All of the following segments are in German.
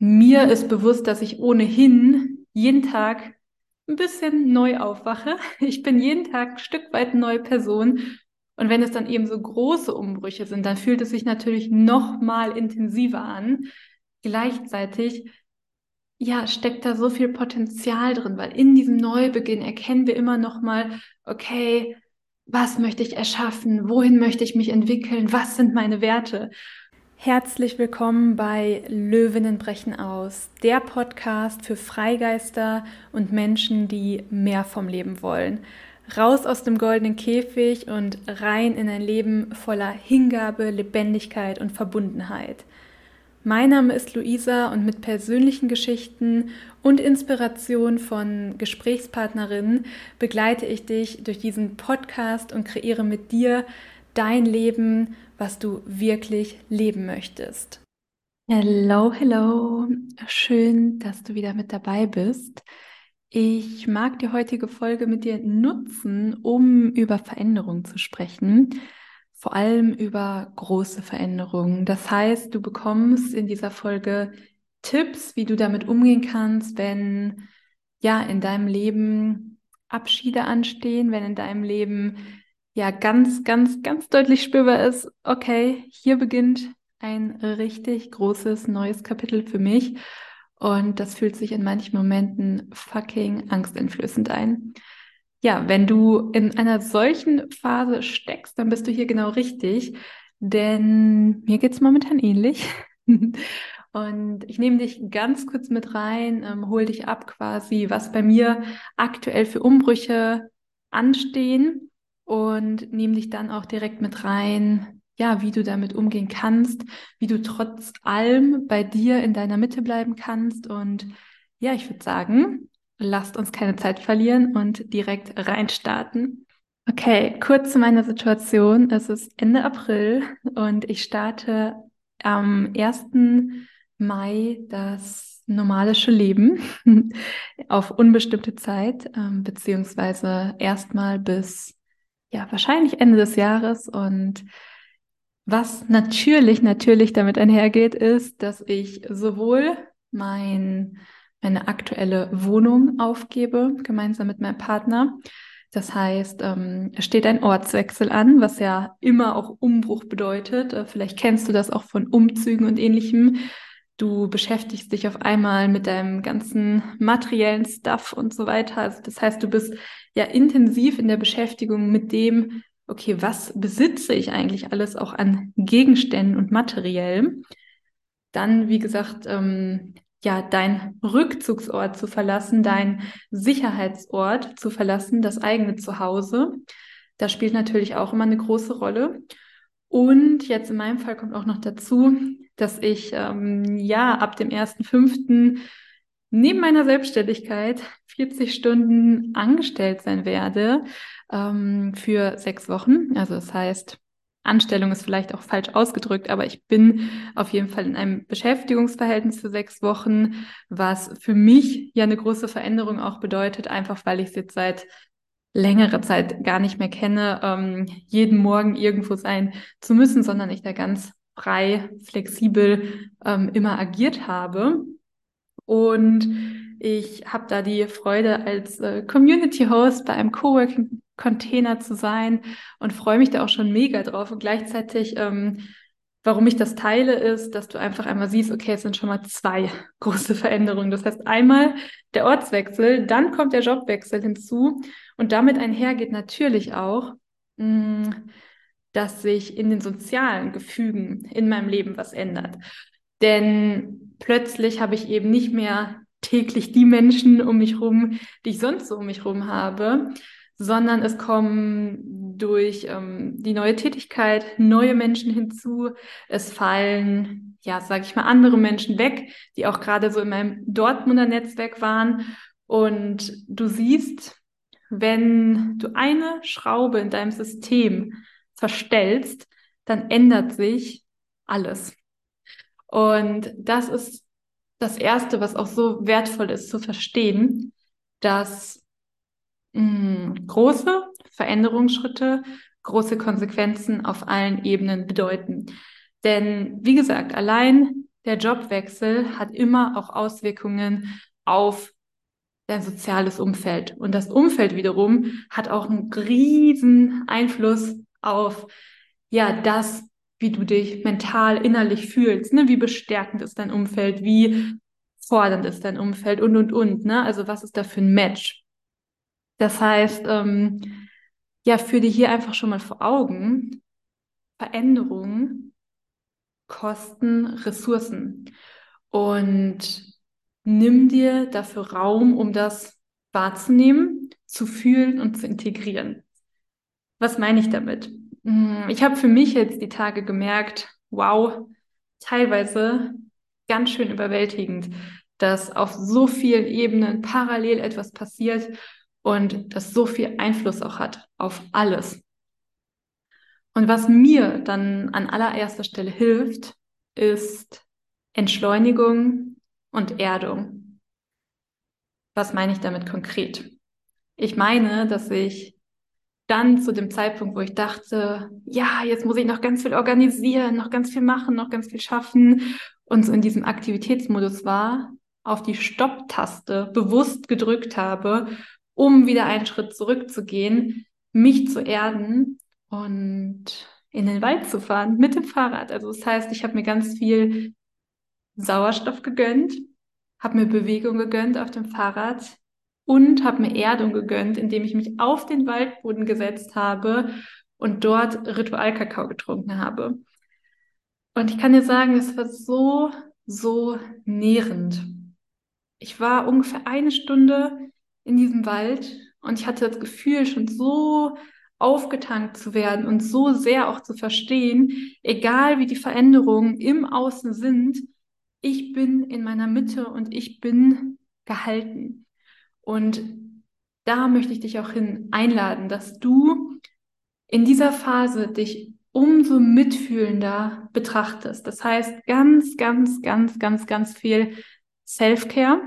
Mir ist bewusst, dass ich ohnehin jeden Tag ein bisschen neu aufwache. Ich bin jeden Tag ein Stück weit eine neue Person. Und wenn es dann eben so große Umbrüche sind, dann fühlt es sich natürlich noch mal intensiver an. Gleichzeitig ja, steckt da so viel Potenzial drin, weil in diesem Neubeginn erkennen wir immer noch mal, okay, was möchte ich erschaffen? Wohin möchte ich mich entwickeln? Was sind meine Werte? Herzlich willkommen bei Löwinnen brechen aus, der Podcast für Freigeister und Menschen, die mehr vom Leben wollen. Raus aus dem goldenen Käfig und rein in ein Leben voller Hingabe, Lebendigkeit und Verbundenheit. Mein Name ist Luisa und mit persönlichen Geschichten und Inspiration von Gesprächspartnerinnen begleite ich dich durch diesen Podcast und kreiere mit dir dein Leben, was du wirklich leben möchtest. Hello, hello. Schön, dass du wieder mit dabei bist. Ich mag die heutige Folge mit dir nutzen, um über Veränderung zu sprechen. Vor allem über große Veränderungen. Das heißt, du bekommst in dieser Folge Tipps, wie du damit umgehen kannst, wenn ja in deinem Leben Abschiede anstehen, wenn in deinem Leben ja ganz, ganz, ganz deutlich spürbar ist, okay, hier beginnt ein richtig großes neues Kapitel für mich und das fühlt sich in manchen Momenten fucking angsteinflößend ein. Ja, wenn du in einer solchen Phase steckst, dann bist du hier genau richtig, denn mir geht's momentan ähnlich. Und ich nehme dich ganz kurz mit rein, hol dich ab quasi, was bei mir aktuell für Umbrüche anstehen und nehme dich dann auch direkt mit rein, ja, wie du damit umgehen kannst, wie du trotz allem bei dir in deiner Mitte bleiben kannst. Und ja, ich würde sagen, lasst uns keine Zeit verlieren und direkt reinstarten. Okay, kurz zu meiner Situation. Es ist Ende April und ich starte am 1. Mai das nomalische Leben auf unbestimmte Zeit, beziehungsweise erstmal bis ja wahrscheinlich Ende des Jahres. Und was natürlich damit einhergeht, ist, dass ich sowohl meine aktuelle Wohnung aufgebe, gemeinsam mit meinem Partner. Das heißt, es steht ein Ortswechsel an, was ja immer auch Umbruch bedeutet. Vielleicht kennst du das auch von Umzügen und Ähnlichem. Du beschäftigst dich auf einmal mit deinem ganzen materiellen Stuff und so weiter. Also das heißt, du bist ja intensiv in der Beschäftigung mit dem, okay, was besitze ich eigentlich alles auch an Gegenständen und Materiellem? Dann, wie gesagt, ja, dein Rückzugsort zu verlassen, dein Sicherheitsort zu verlassen, das eigene Zuhause. Das spielt natürlich auch immer eine große Rolle. Und jetzt in meinem Fall kommt auch noch dazu, dass ich ab dem 1.5. neben meiner Selbstständigkeit 40 Stunden angestellt sein werde für 6 Wochen. Also das heißt, Anstellung ist vielleicht auch falsch ausgedrückt, aber ich bin auf jeden Fall in einem Beschäftigungsverhältnis für 6 Wochen, was für mich ja eine große Veränderung auch bedeutet, einfach weil ich es jetzt seit längerer Zeit gar nicht mehr kenne, jeden Morgen irgendwo sein zu müssen, sondern ich da ganz frei, flexibel immer agiert habe. Und ich habe da die Freude, als Community-Host bei einem Coworking-Container zu sein und freue mich da auch schon mega drauf. Und gleichzeitig, warum ich das teile, ist, dass du einfach einmal siehst, okay, es sind schon mal 2 große Veränderungen. Das heißt, einmal der Ortswechsel, dann kommt der Jobwechsel hinzu. Und damit einher geht natürlich auch, dass sich in den sozialen Gefügen in meinem Leben was ändert. Denn plötzlich habe ich eben nicht mehr täglich die Menschen um mich rum, die ich sonst so um mich rum habe, sondern es kommen durch die neue Tätigkeit neue Menschen hinzu. Es fallen, ja, sage ich mal, andere Menschen weg, die auch gerade so in meinem Dortmunder Netzwerk waren. Und du siehst, wenn du eine Schraube in deinem System verstellst, dann ändert sich alles. Und das ist das Erste, was auch so wertvoll ist, zu verstehen, dass große Veränderungsschritte große Konsequenzen auf allen Ebenen bedeuten. Denn wie gesagt, allein der Jobwechsel hat immer auch Auswirkungen auf dein soziales Umfeld. Und das Umfeld wiederum hat auch einen riesen Einfluss auf das, wie du dich mental, innerlich fühlst. Ne? Wie bestärkend ist dein Umfeld, wie fordernd ist dein Umfeld und. Ne? Also was ist da für ein Match? Das heißt, führe dir hier einfach schon mal vor Augen, Veränderungen kosten Ressourcen. Und nimm dir dafür Raum, um das wahrzunehmen, zu fühlen und zu integrieren. Was meine ich damit? Ich habe für mich jetzt die Tage gemerkt, wow, teilweise ganz schön überwältigend, dass auf so vielen Ebenen parallel etwas passiert und das so viel Einfluss auch hat auf alles. Und was mir dann an allererster Stelle hilft, ist Entschleunigung und Erdung. Was meine ich damit konkret? Ich meine, dass ich dann zu dem Zeitpunkt, wo ich dachte, ja, jetzt muss ich noch ganz viel organisieren, noch ganz viel machen, noch ganz viel schaffen und so in diesem Aktivitätsmodus war, auf die Stopp-Taste bewusst gedrückt habe, um wieder einen Schritt zurückzugehen, mich zu erden und in den Wald zu fahren mit dem Fahrrad. Also das heißt, ich habe mir ganz viel Sauerstoff gegönnt, habe mir Bewegung gegönnt auf dem Fahrrad und habe mir Erdung gegönnt, indem ich mich auf den Waldboden gesetzt habe und dort Ritualkakao getrunken habe. Und ich kann dir sagen, es war so, so nährend. Ich war ungefähr eine Stunde in diesem Wald und ich hatte das Gefühl, schon so aufgetankt zu werden und so sehr auch zu verstehen, egal wie die Veränderungen im Außen sind, ich bin in meiner Mitte und ich bin gehalten. Und da möchte ich dich auch hin einladen, dass du in dieser Phase dich umso mitfühlender betrachtest. Das heißt, ganz, ganz, ganz, ganz, ganz viel Self-Care.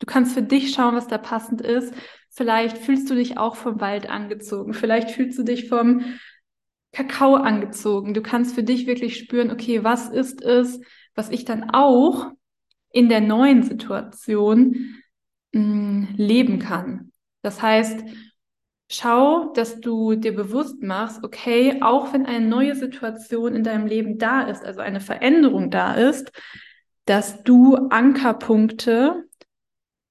Du kannst für dich schauen, was da passend ist. Vielleicht fühlst du dich auch vom Wald angezogen. Vielleicht fühlst du dich vom Kakao angezogen. Du kannst für dich wirklich spüren, okay, was ist es, was ich dann auch in der neuen Situation leben kann. Das heißt, schau, dass du dir bewusst machst, okay, auch wenn eine neue Situation in deinem Leben da ist, also eine Veränderung da ist, dass du Ankerpunkte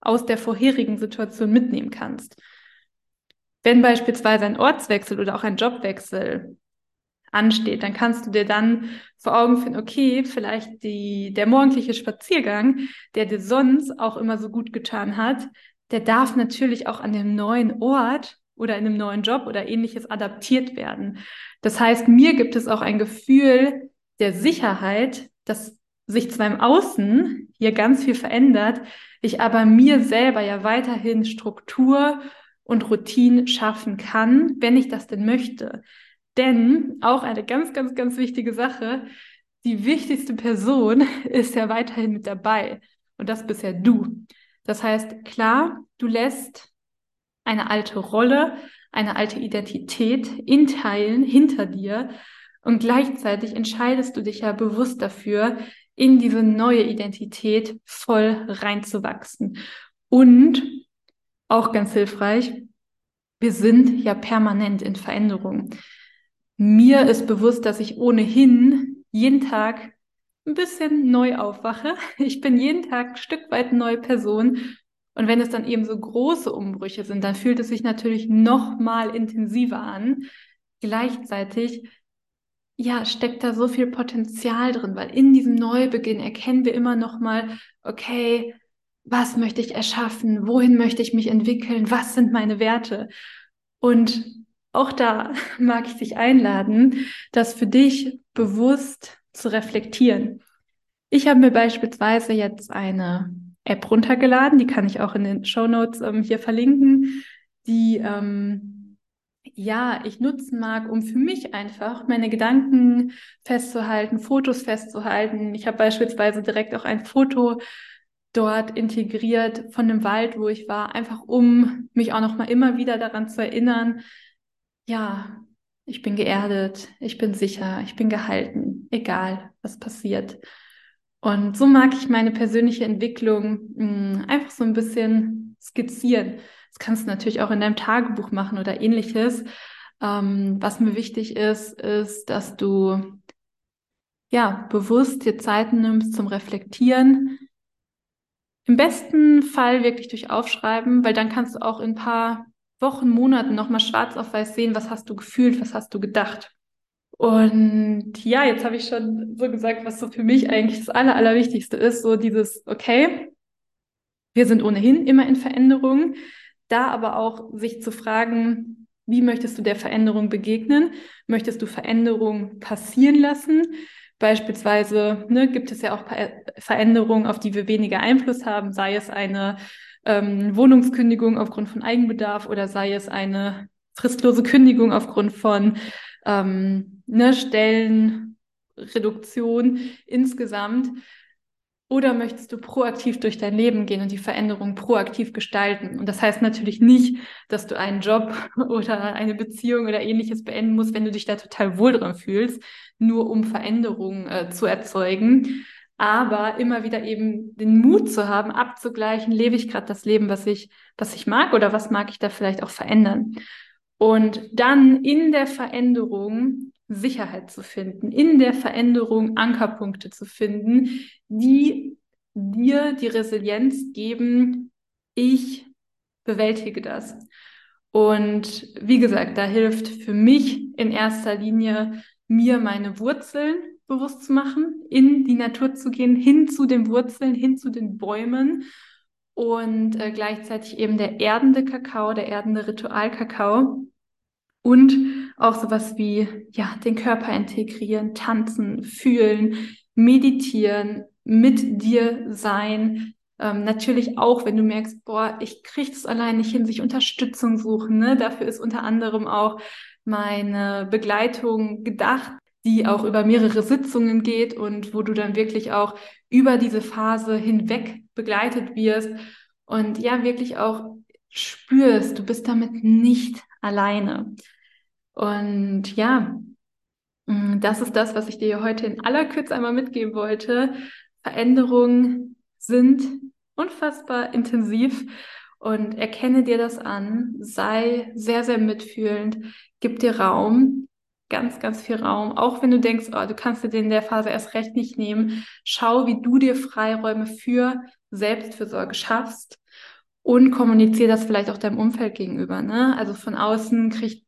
aus der vorherigen Situation mitnehmen kannst. Wenn beispielsweise ein Ortswechsel oder auch ein Jobwechsel ansteht, dann kannst du dir dann vor Augen führen, okay, vielleicht der morgendliche Spaziergang, der dir sonst auch immer so gut getan hat, der darf natürlich auch an dem neuen Ort oder in einem neuen Job oder ähnliches adaptiert werden. Das heißt, mir gibt es auch ein Gefühl der Sicherheit, dass sich zwar im Außen hier ganz viel verändert, ich aber mir selber ja weiterhin Struktur und Routine schaffen kann, wenn ich das denn möchte. Denn auch eine ganz, ganz, ganz wichtige Sache, die wichtigste Person ist ja weiterhin mit dabei. Und das bist ja du. Das heißt, klar, du lässt eine alte Rolle, eine alte Identität in Teilen hinter dir und gleichzeitig entscheidest du dich ja bewusst dafür, in diese neue Identität voll reinzuwachsen. Und auch ganz hilfreich, wir sind ja permanent in Veränderung. Mir ist bewusst, dass ich ohnehin jeden Tag ein bisschen neu aufwache. Ich bin jeden Tag ein Stück weit eine neue Person. Und wenn es dann eben so große Umbrüche sind, dann fühlt es sich natürlich noch mal intensiver an. Gleichzeitig steckt da so viel Potenzial drin, weil in diesem Neubeginn erkennen wir immer noch mal, okay, was möchte ich erschaffen? Wohin möchte ich mich entwickeln? Was sind meine Werte? Und auch da mag ich dich einladen, das für dich bewusst zu reflektieren. Ich habe mir beispielsweise jetzt eine App runtergeladen, die kann ich auch in den Shownotes hier verlinken, die ich nutzen mag, um für mich einfach meine Gedanken festzuhalten, Fotos festzuhalten. Ich habe beispielsweise direkt auch ein Foto dort integriert von dem Wald, wo ich war, einfach um mich auch noch mal immer wieder daran zu erinnern, ja, ich bin geerdet, ich bin sicher, ich bin gehalten, egal was passiert. Und so mag ich meine persönliche Entwicklung einfach so ein bisschen skizzieren. Das kannst du natürlich auch in deinem Tagebuch machen oder ähnliches. Was mir wichtig ist, ist, dass du ja bewusst dir Zeiten nimmst zum Reflektieren. Im besten Fall wirklich durch Aufschreiben, weil dann kannst du auch in ein paar Wochen, Monaten nochmal schwarz auf weiß sehen, was hast du gefühlt, was hast du gedacht. Und ja, jetzt habe ich schon so gesagt, was so für mich eigentlich das Allerwichtigste ist, so dieses, okay, wir sind ohnehin immer in Veränderung, da aber auch sich zu fragen, wie möchtest du der Veränderung begegnen? Möchtest du Veränderung passieren lassen? Beispielsweise gibt es ja auch Veränderungen, auf die wir weniger Einfluss haben, sei es eine Wohnungskündigung aufgrund von Eigenbedarf oder sei es eine fristlose Kündigung aufgrund von Stellenreduktion insgesamt. Oder möchtest du proaktiv durch dein Leben gehen und die Veränderung proaktiv gestalten? Und das heißt natürlich nicht, dass du einen Job oder eine Beziehung oder ähnliches beenden musst, wenn du dich da total wohl dran fühlst, nur um Veränderungen zu erzeugen. Aber immer wieder eben den Mut zu haben, abzugleichen, lebe ich gerade das Leben, was ich mag oder was mag ich da vielleicht auch verändern? Und dann in der Veränderung Sicherheit zu finden, in der Veränderung Ankerpunkte zu finden, die dir die Resilienz geben, ich bewältige das. Und wie gesagt, da hilft für mich in erster Linie, mir meine Wurzeln bewusst zu machen, in die Natur zu gehen, hin zu den Wurzeln, hin zu den Bäumen und gleichzeitig eben der erdende Kakao, der erdende Ritualkakao und auch sowas wie ja den Körper integrieren, tanzen, fühlen, meditieren, mit dir sein. Natürlich auch, wenn du merkst, boah, ich kriege das allein nicht hin, sich Unterstützung suchen. Ne? Dafür ist unter anderem auch meine Begleitung gedacht, die auch über mehrere Sitzungen geht und wo du dann wirklich auch über diese Phase hinweg begleitet wirst und ja, wirklich auch spürst, du bist damit nicht alleine. Und ja, das ist das, was ich dir heute in aller Kürze einmal mitgeben wollte. Veränderungen sind unfassbar intensiv und erkenne dir das an, sei sehr, sehr mitfühlend, gib dir Raum, ganz, ganz viel Raum. Auch wenn du denkst, oh, du kannst dir den in der Phase erst recht nicht nehmen, schau, wie du dir Freiräume für Selbstfürsorge schaffst und kommuniziere das vielleicht auch deinem Umfeld gegenüber. Ne? Also von außen kriegt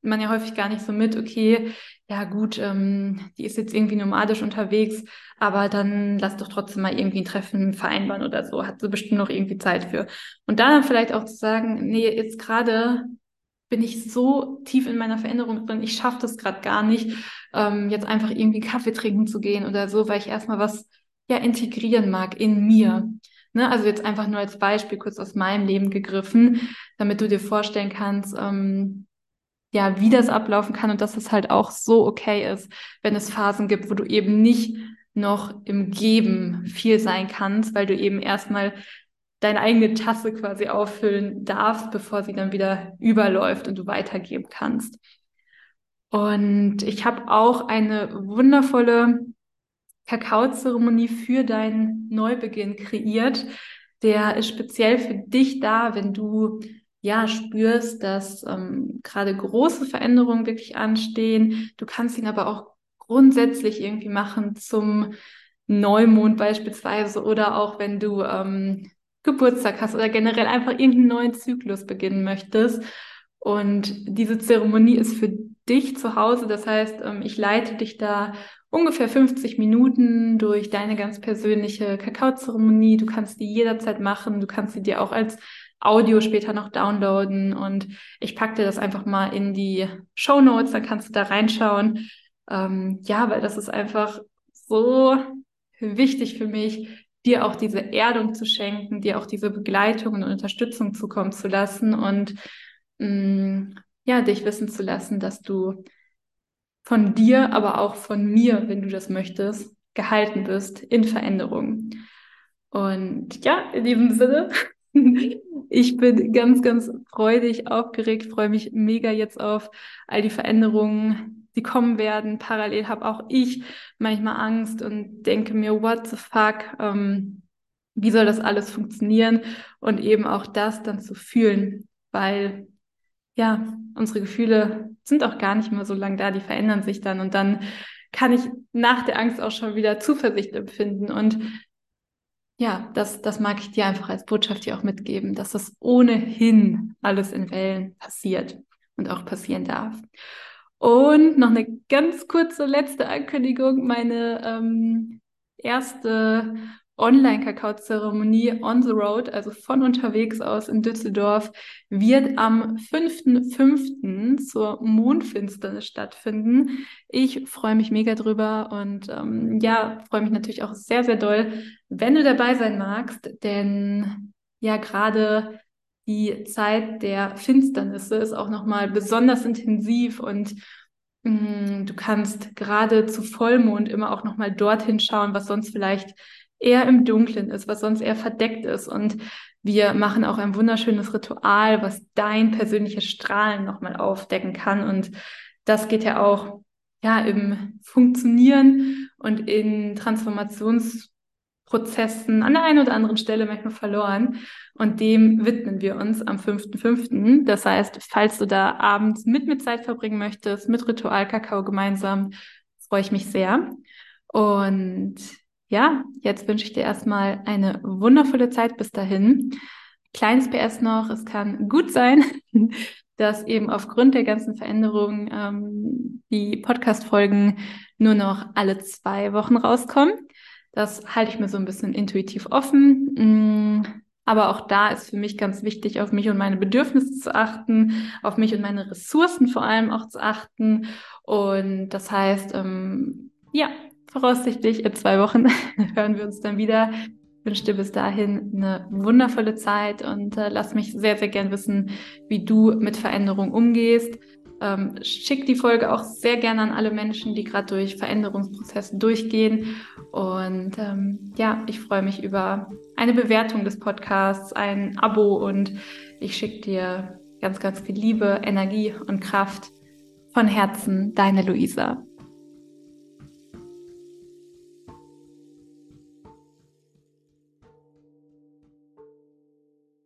man ja häufig gar nicht so mit, okay, ja gut, die ist jetzt irgendwie nomadisch unterwegs, aber dann lass doch trotzdem mal irgendwie ein Treffen vereinbaren oder so, hat sie bestimmt noch irgendwie Zeit für. Und da dann vielleicht auch zu sagen, nee, jetzt gerade bin ich so tief in meiner Veränderung drin, ich schaffe das gerade gar nicht, jetzt einfach irgendwie Kaffee trinken zu gehen oder so, weil ich erstmal was ja integrieren mag in mir. Ne? Also jetzt einfach nur als Beispiel kurz aus meinem Leben gegriffen, damit du dir vorstellen kannst, ja, wie das ablaufen kann und dass es halt auch so okay ist, wenn es Phasen gibt, wo du eben nicht noch im Geben viel sein kannst, weil du eben erstmal deine eigene Tasse quasi auffüllen darfst, bevor sie dann wieder überläuft und du weitergeben kannst. Und ich habe auch eine wundervolle Kakaozeremonie für deinen Neubeginn kreiert. Der ist speziell für dich da, wenn du ja, spürst, dass gerade große Veränderungen wirklich anstehen. Du kannst ihn aber auch grundsätzlich irgendwie machen zum Neumond beispielsweise oder auch wenn du Geburtstag hast oder generell einfach irgendeinen neuen Zyklus beginnen möchtest. Und diese Zeremonie ist für dich zu Hause. Das heißt, ich leite dich da ungefähr 50 Minuten durch deine ganz persönliche Kakaozeremonie. Du kannst die jederzeit machen. Du kannst sie dir auch als Audio später noch downloaden und ich packe dir das einfach mal in die Shownotes, dann kannst du da reinschauen. Ja, weil das ist einfach so wichtig für mich, dir auch diese Erdung zu schenken, dir auch diese Begleitung und Unterstützung zukommen zu lassen und ja, dich wissen zu lassen, dass du von dir, aber auch von mir, wenn du das möchtest, gehalten bist in Veränderung. Und ja, in diesem Sinne, ich bin ganz, ganz freudig, aufgeregt, freue mich mega jetzt auf all die Veränderungen, die kommen werden. Parallel habe auch ich manchmal Angst und denke mir, what the fuck, wie soll das alles funktionieren? Und eben auch das dann zu fühlen, weil ja, unsere Gefühle sind auch gar nicht mehr so lang da, die verändern sich dann und dann kann ich nach der Angst auch schon wieder Zuversicht empfinden und ja, das mag ich dir einfach als Botschaft hier auch mitgeben, dass das ohnehin alles in Wellen passiert und auch passieren darf. Und noch eine ganz kurze letzte Ankündigung, meine erste Online-Kakao-Zeremonie on the road, also von unterwegs aus in Düsseldorf, wird am 5.5. zur Mondfinsternis stattfinden. Ich freue mich mega drüber und freue mich natürlich auch sehr, sehr doll, wenn du dabei sein magst, denn ja, gerade die Zeit der Finsternisse ist auch nochmal besonders intensiv und du kannst gerade zu Vollmond immer auch nochmal dorthin schauen, was sonst vielleicht eher im Dunkeln ist, was sonst eher verdeckt ist. Und wir machen auch ein wunderschönes Ritual, was dein persönliches Strahlen nochmal aufdecken kann. Und das geht ja auch im Funktionieren und in Transformationsprozessen an der einen oder anderen Stelle manchmal verloren. Und dem widmen wir uns am 5.5. Das heißt, falls du da abends mit Zeit verbringen möchtest, mit Ritualkakao gemeinsam, freue ich mich sehr. Und ja, jetzt wünsche ich dir erstmal eine wundervolle Zeit bis dahin. Kleines PS noch, es kann gut sein, dass eben aufgrund der ganzen Veränderungen die Podcast-Folgen nur noch alle 2 Wochen rauskommen. Das halte ich mir so ein bisschen intuitiv offen. Aber auch da ist für mich ganz wichtig, auf mich und meine Bedürfnisse zu achten, auf mich und meine Ressourcen vor allem auch zu achten. Und das heißt, voraussichtlich in 2 Wochen hören wir uns dann wieder. Ich wünsche dir bis dahin eine wundervolle Zeit und lass mich sehr, sehr gern wissen, wie du mit Veränderung umgehst. Schick die Folge auch sehr gerne an alle Menschen, die gerade durch Veränderungsprozesse durchgehen. Und ich freue mich über eine Bewertung des Podcasts, ein Abo und ich schicke dir ganz, ganz viel Liebe, Energie und Kraft. Von Herzen, deine Luisa.